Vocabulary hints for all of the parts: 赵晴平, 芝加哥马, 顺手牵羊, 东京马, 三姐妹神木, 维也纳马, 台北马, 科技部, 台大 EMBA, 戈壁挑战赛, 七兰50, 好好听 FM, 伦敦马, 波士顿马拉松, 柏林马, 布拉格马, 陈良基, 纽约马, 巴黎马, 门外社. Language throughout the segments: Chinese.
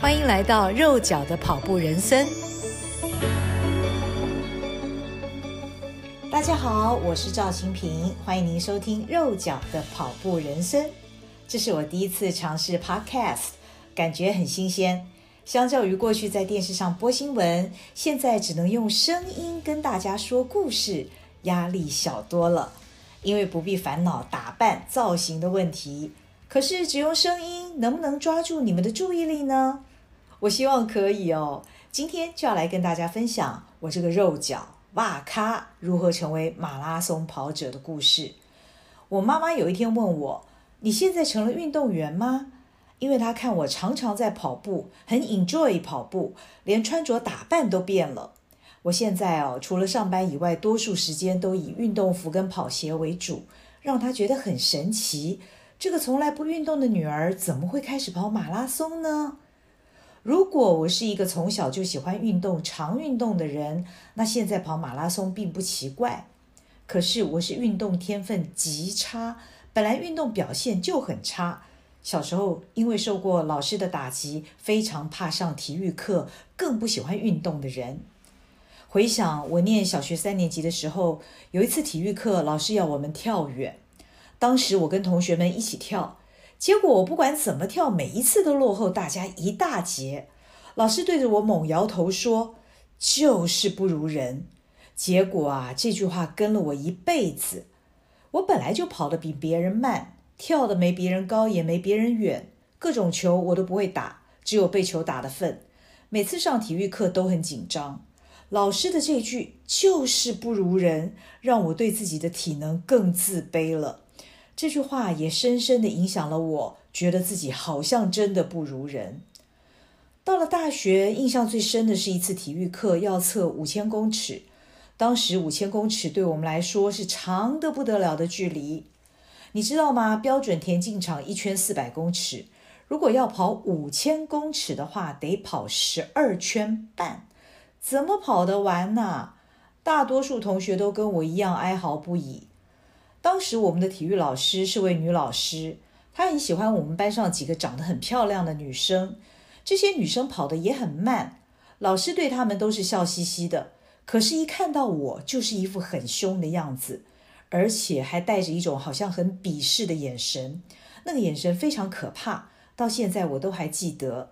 欢迎来到肉脚的跑步人生。大家好，我是赵晴平，欢迎您收听肉脚的跑步人生。这是我第一次尝试 podcast， 感觉很新鲜。相较于过去在电视上播新闻，现在只能用声音跟大家说故事，压力小多了，因为不必烦恼打扮造型的问题。可是只用声音能不能抓住你们的注意力呢？我希望可以哦。今天就要来跟大家分享我这个肉脚哇咖如何成为马拉松跑者的故事。我妈妈有一天问我，你现在成了运动员吗？因为她看我常常在跑步，很 enjoy 跑步，连穿着打扮都变了。我现在除了上班以外，多数时间都以运动服跟跑鞋为主，让她觉得很神奇。这个从来不运动的女儿怎么会开始跑马拉松呢？如果我是一个从小就喜欢运动、常运动的人，那现在跑马拉松并不奇怪。可是我是运动天分极差，本来运动表现就很差。小时候因为受过老师的打击，非常怕上体育课，更不喜欢运动的人。回想我念小学3年级的时候，有一次体育课，老师要我们跳远。当时我跟同学们一起跳，结果我不管怎么跳，每一次都落后大家一大截。老师对着我猛摇头说，就是不如人。结果这句话跟了我一辈子。我本来就跑得比别人慢，跳得没别人高也没别人远，各种球我都不会打，只有被球打的份。每次上体育课都很紧张，老师的这句就是不如人让我对自己的体能更自卑了。这句话也深深地影响了我，觉得自己好像真的不如人。到了大学，印象最深的是一次体育课要测5000公尺，当时5000公尺对我们来说是长得不得了的距离。你知道吗？标准田径场一圈400公尺，如果要跑5000公尺的话，得跑12圈半，怎么跑得完呢？大多数同学都跟我一样哀嚎不已。当时我们的体育老师是位女老师，她很喜欢我们班上几个长得很漂亮的女生，这些女生跑得也很慢，老师对她们都是笑嘻嘻的，可是一看到我就是一副很凶的样子，而且还带着一种好像很鄙视的眼神，那个眼神非常可怕，到现在我都还记得。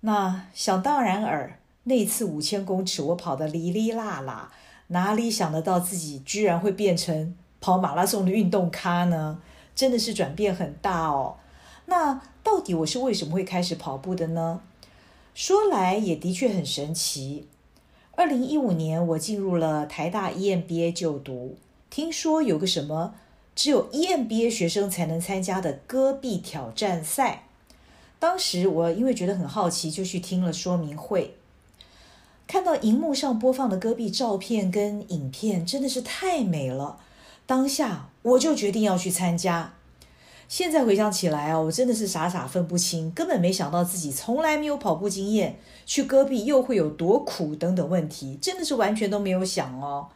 那想当然尔，那次5000公尺我跑得哩哩啦啦，哪里想得到自己居然会变成跑马拉松的运动咖呢？真的是转变很大哦。那到底我是为什么会开始跑步的呢？说来也的确很神奇。2015年我进入了台大 EMBA 就读，听说有个什么只有 EMBA 学生才能参加的戈壁挑战赛，当时我因为觉得很好奇，就去听了说明会。看到荧幕上播放的戈壁照片跟影片，真的是太美了。当下我就决定要去参加。现在回想起来我真的是傻傻分不清，根本没想到自己从来没有跑步经验，去戈壁又会有多苦等等问题，真的是完全都没有想哦。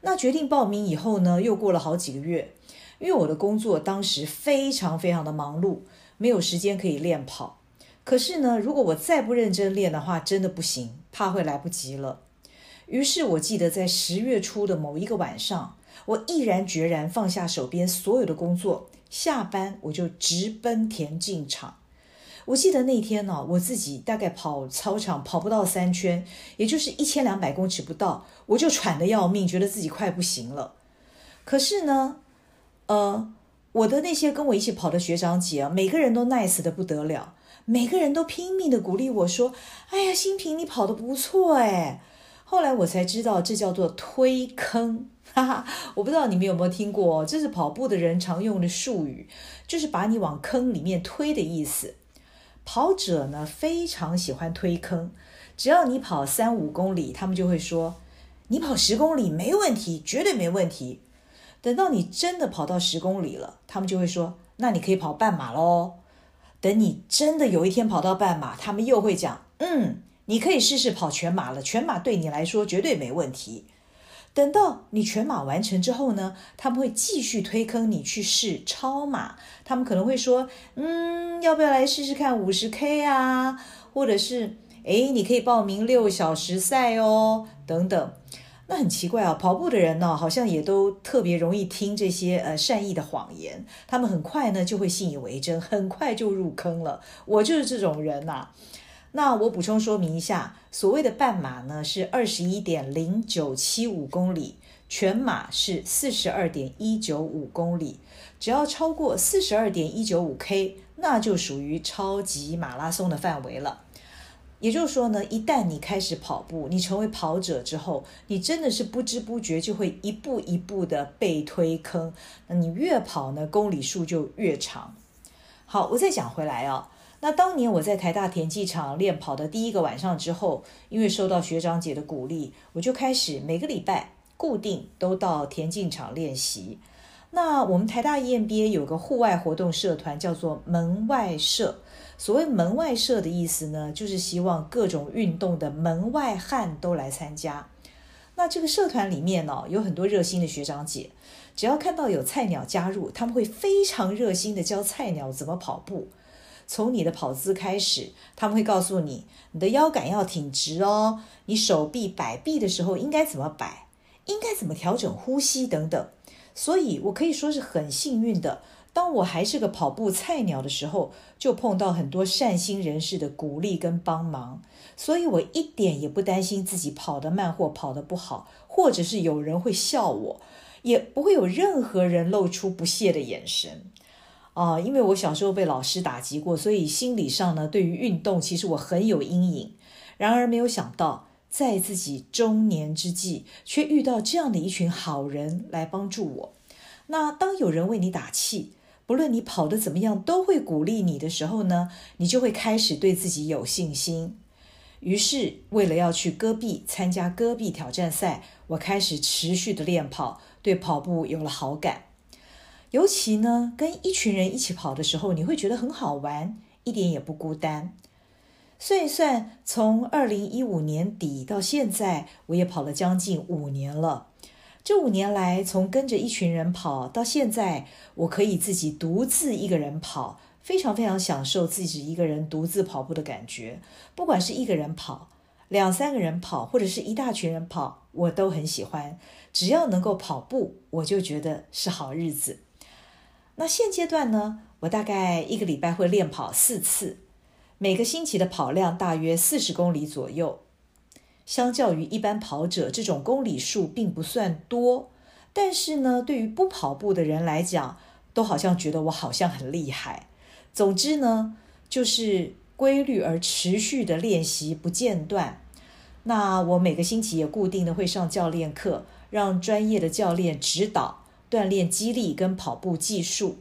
那决定报名以后呢，又过了好几个月，因为我的工作当时非常非常的忙碌，没有时间可以练跑。可是呢，如果我再不认真练的话，真的不行，怕会来不及了。于是我记得在10月初的某一个晚上，我毅然决然放下手边所有的工作，下班我就直奔田径场。我记得那天我自己大概跑操场跑不到3圈，也就是1200公尺不到，我就喘得要命，觉得自己快不行了。可是呢，我的那些跟我一起跑的学长姐每个人都 nice 得不得了，每个人都拼命地鼓励我说，哎呀，新平你跑得不错哎。后来我才知道这叫做推坑，哈哈，我不知道你们有没有听过这是跑步的人常用的术语，就是把你往坑里面推的意思。跑者呢非常喜欢推坑，只要你跑3-5公里，他们就会说你跑10公里没问题，绝对没问题。等到你真的跑到10公里了，他们就会说那你可以跑半马咯。等你真的有一天跑到半马，他们又会讲你可以试试跑全马了，全马对你来说绝对没问题。等到你全马完成之后呢，他们会继续推坑你去试超马，他们可能会说，要不要来试试看 50K 啊，或者是你可以报名6小时赛哦，等等。那很奇怪啊，跑步的人呢，好像也都特别容易听这些善意的谎言，他们很快呢就会信以为真，很快就入坑了。我就是这种人呐。那我补充说明一下，所谓的半马呢是 21.0975 公里，全马是 42.195 公里，只要超过 42.195K， 那就属于超级马拉松的范围了。也就是说呢，一旦你开始跑步，你成为跑者之后，你真的是不知不觉就会一步一步的被推坑，那你越跑呢，公里数就越长。好，我再讲回来啊。那当年我在台大田径场练跑的第一个晚上之后，因为受到学长姐的鼓励，我就开始每个礼拜固定都到田径场练习。那我们台大 EMBA 有个户外活动社团叫做门外社，所谓门外社的意思呢，就是希望各种运动的门外汉都来参加。那这个社团里面呢，有很多热心的学长姐，只要看到有菜鸟加入，他们会非常热心的教菜鸟怎么跑步。从你的跑姿开始，他们会告诉你，你的腰杆要挺直哦，你手臂摆臂的时候应该怎么摆，应该怎么调整呼吸等等。所以我可以说是很幸运的，当我还是个跑步菜鸟的时候，就碰到很多善心人士的鼓励跟帮忙，所以我一点也不担心自己跑得慢或跑得不好，或者是有人会笑我，也不会有任何人露出不屑的眼神。因为我小时候被老师打击过，所以心理上呢，对于运动其实我很有阴影。然而没有想到，在自己中年之际，却遇到这样的一群好人来帮助我。那当有人为你打气，不论你跑得怎么样，都会鼓励你的时候呢，你就会开始对自己有信心。于是，为了要去戈壁参加戈壁挑战赛，我开始持续的练跑，对跑步有了好感。尤其呢，跟一群人一起跑的时候，你会觉得很好玩，一点也不孤单。算一算，从2015年底到现在，我也跑了将近5年了。这5年来，从跟着一群人跑到现在，我可以自己独自一个人跑，非常非常享受自己一个人独自跑步的感觉。不管是一个人跑，2、3个人跑，或者是一大群人跑，我都很喜欢。只要能够跑步，我就觉得是好日子。那现阶段呢，我大概一个礼拜会练跑4次，每个星期的跑量大约40公里左右。相较于一般跑者，这种公里数并不算多，但是呢，对于不跑步的人来讲，都好像觉得我好像很厉害。总之呢，就是规律而持续的练习不间断。那我每个星期也固定的会上教练课，让专业的教练指导锻炼肌力跟跑步技术。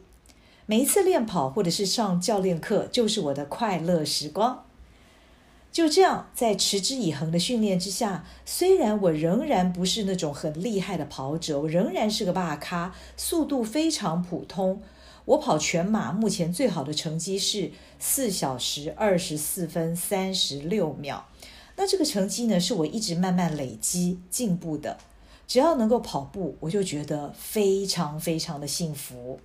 每一次练跑或者是上教练课，就是我的快乐时光。就这样，在持之以恒的训练之下，虽然我仍然不是那种很厉害的跑者，我仍然是个大咖，速度非常普通。我跑全马目前最好的成绩是4小时24分36秒。那这个成绩呢，是我一直慢慢累积进步的。只要能够跑步，我就觉得非常非常的幸福。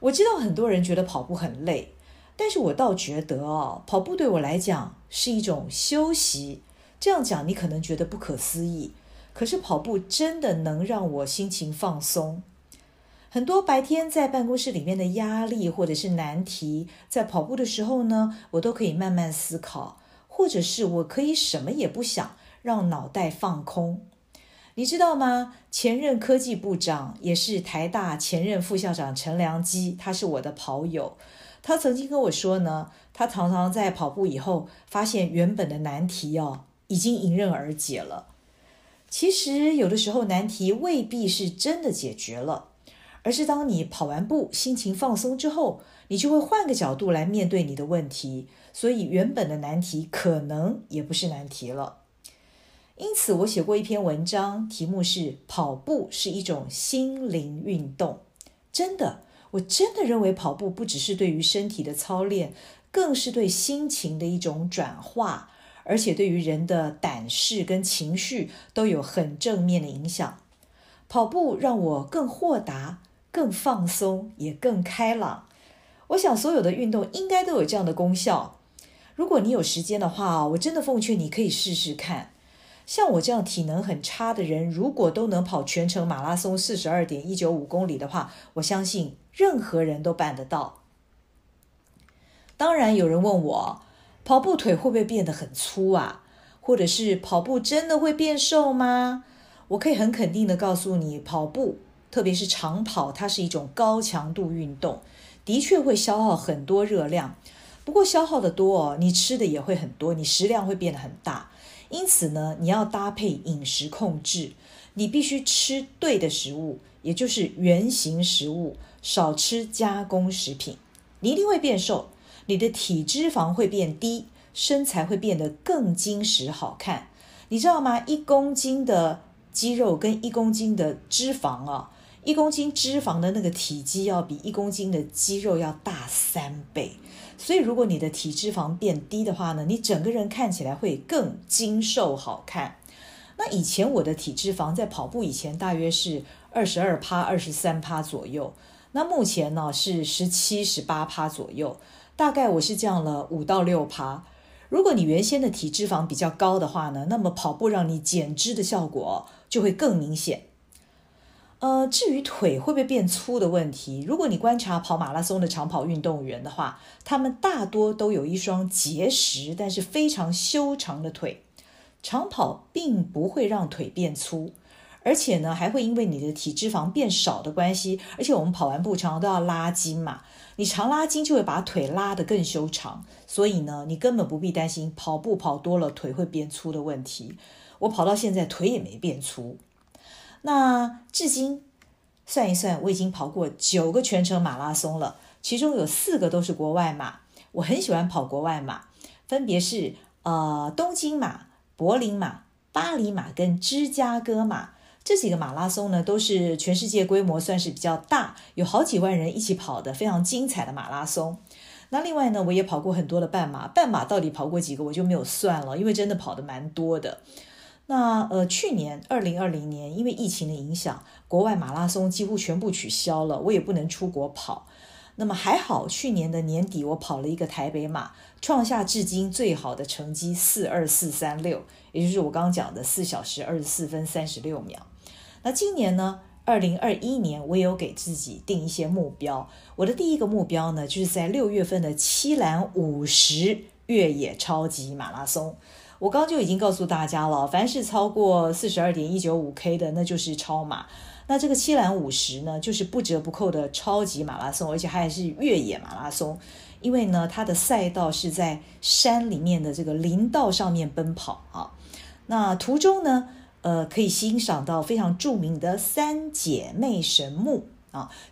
我知道很多人觉得跑步很累，但是我倒觉得跑步对我来讲是一种休息。这样讲你可能觉得不可思议，可是跑步真的能让我心情放松。很多白天在办公室里面的压力或者是难题，在跑步的时候呢，我都可以慢慢思考，或者是我可以什么也不想，让脑袋放空。你知道吗？前任科技部长也是台大前任副校长陈良基，他是我的跑友。他曾经跟我说呢，他常常在跑步以后发现原本的难题已经迎刃而解了。其实有的时候难题未必是真的解决了，而是当你跑完步心情放松之后，你就会换个角度来面对你的问题，所以原本的难题可能也不是难题了。因此我写过一篇文章，题目是跑步是一种心灵运动。真的，我真的认为跑步不只是对于身体的操练，更是对心情的一种转化，而且对于人的胆识跟情绪都有很正面的影响。跑步让我更豁达、更放松，也更开朗。我想所有的运动应该都有这样的功效。如果你有时间的话，我真的奉劝你可以试试看。像我这样体能很差的人，如果都能跑全程马拉松 42.195 公里的话，我相信任何人都办得到。当然有人问我，跑步腿会不会变得很粗啊？或者是跑步真的会变瘦吗？我可以很肯定的告诉你，跑步特别是长跑，它是一种高强度运动，的确会消耗很多热量。不过消耗的多你吃的也会很多，你食量会变得很大。因此呢，你要搭配饮食控制，你必须吃对的食物，也就是原型食物，少吃加工食品。你一定会变瘦，你的体脂肪会变低，身材会变得更精实好看。你知道吗？1公斤的肌肉跟1公斤的脂肪1公斤脂肪的那个体积要比1公斤的肌肉要大3倍，所以如果你的体脂肪变低的话呢，你整个人看起来会更精瘦好看。那以前我的体脂肪在跑步以前大约是 22%、23% 左右，那目前呢是 17-18% 左右，大概我是降了 5-6%。如果你原先的体脂肪比较高的话呢，那么跑步让你减脂的效果就会更明显。至于腿会不会变粗的问题，如果你观察跑马拉松的长跑运动员的话，他们大多都有一双结实但是非常修长的腿。长跑并不会让腿变粗，而且呢还会因为你的体脂肪变少的关系，而且我们跑完步常常都要拉筋嘛，你常拉筋就会把腿拉得更修长，所以呢你根本不必担心跑步跑多了腿会变粗的问题。我跑到现在腿也没变粗。那至今算一算，我已经跑过9个全程马拉松了，其中有4个都是国外马。我很喜欢跑国外马，分别是东京马、柏林马、巴黎马跟芝加哥马。这几个马拉松呢，都是全世界规模算是比较大，有好几万人一起跑的非常精彩的马拉松。那另外呢，我也跑过很多的半马，半马到底跑过几个我就没有算了，因为真的跑得蛮多的。那去年2020年因为疫情的影响，国外马拉松几乎全部取消了，我也不能出国跑。那么还好，去年的年底我跑了一个台北马，创下至今最好的成绩 42436， 也就是我刚刚讲的4小时24分36秒。那今年呢，2021年我也有给自己定一些目标。我的第一个目标呢，就是在6月份的七兰50越野超级马拉松。我刚就已经告诉大家了，凡是超过 42.195K 的那就是超马。那这个七兰50呢，就是不折不扣的超级马拉松，而且还是越野马拉松。因为呢它的赛道是在山里面的这个林道上面奔跑那途中呢可以欣赏到非常著名的三姐妹神木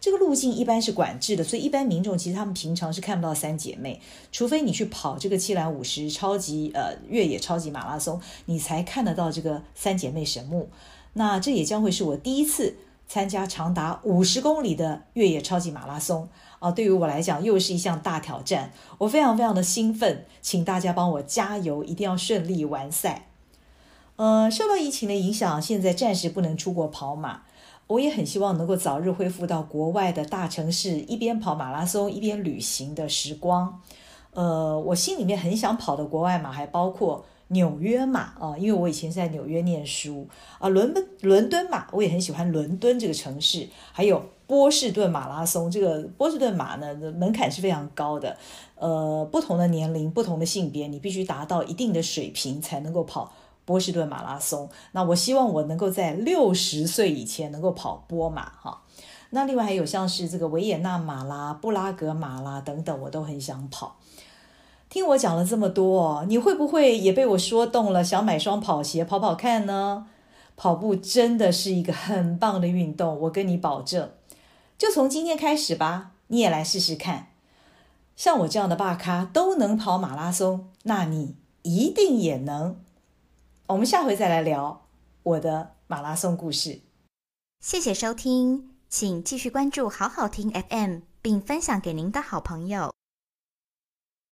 这个路径一般是管制的，所以一般民众其实他们平常是看不到三姐妹，除非你去跑这个七兰50超级越野超级马拉松，你才看得到这个三姐妹神木。那这也将会是我第一次参加长达50公里的越野超级马拉松对于我来讲又是一项大挑战，我非常非常的兴奋，请大家帮我加油，一定要顺利完赛。受到疫情的影响，现在暂时不能出国跑马，我也很希望能够早日恢复到国外的大城市一边跑马拉松一边旅行的时光。我心里面很想跑的国外马还包括纽约马因为我以前在纽约念书伦敦马，我也很喜欢伦敦这个城市，还有波士顿马拉松。这个波士顿马呢门槛是非常高的，不同的年龄不同的性别你必须达到一定的水平才能够跑波士顿马拉松。那我希望我能够在60岁以前能够跑波马那另外还有像是这个维也纳马啦、布拉格马啦等等，我都很想跑。听我讲了这么多你会不会也被我说动了，想买双跑鞋跑跑看呢？跑步真的是一个很棒的运动，我跟你保证。就从今天开始吧，你也来试试看。像我这样的大咖都能跑马拉松，那你一定也能。我们下回再来聊我的马拉松故事。谢谢收听，请继续关注好好听 FM， 并分享给您的好朋友。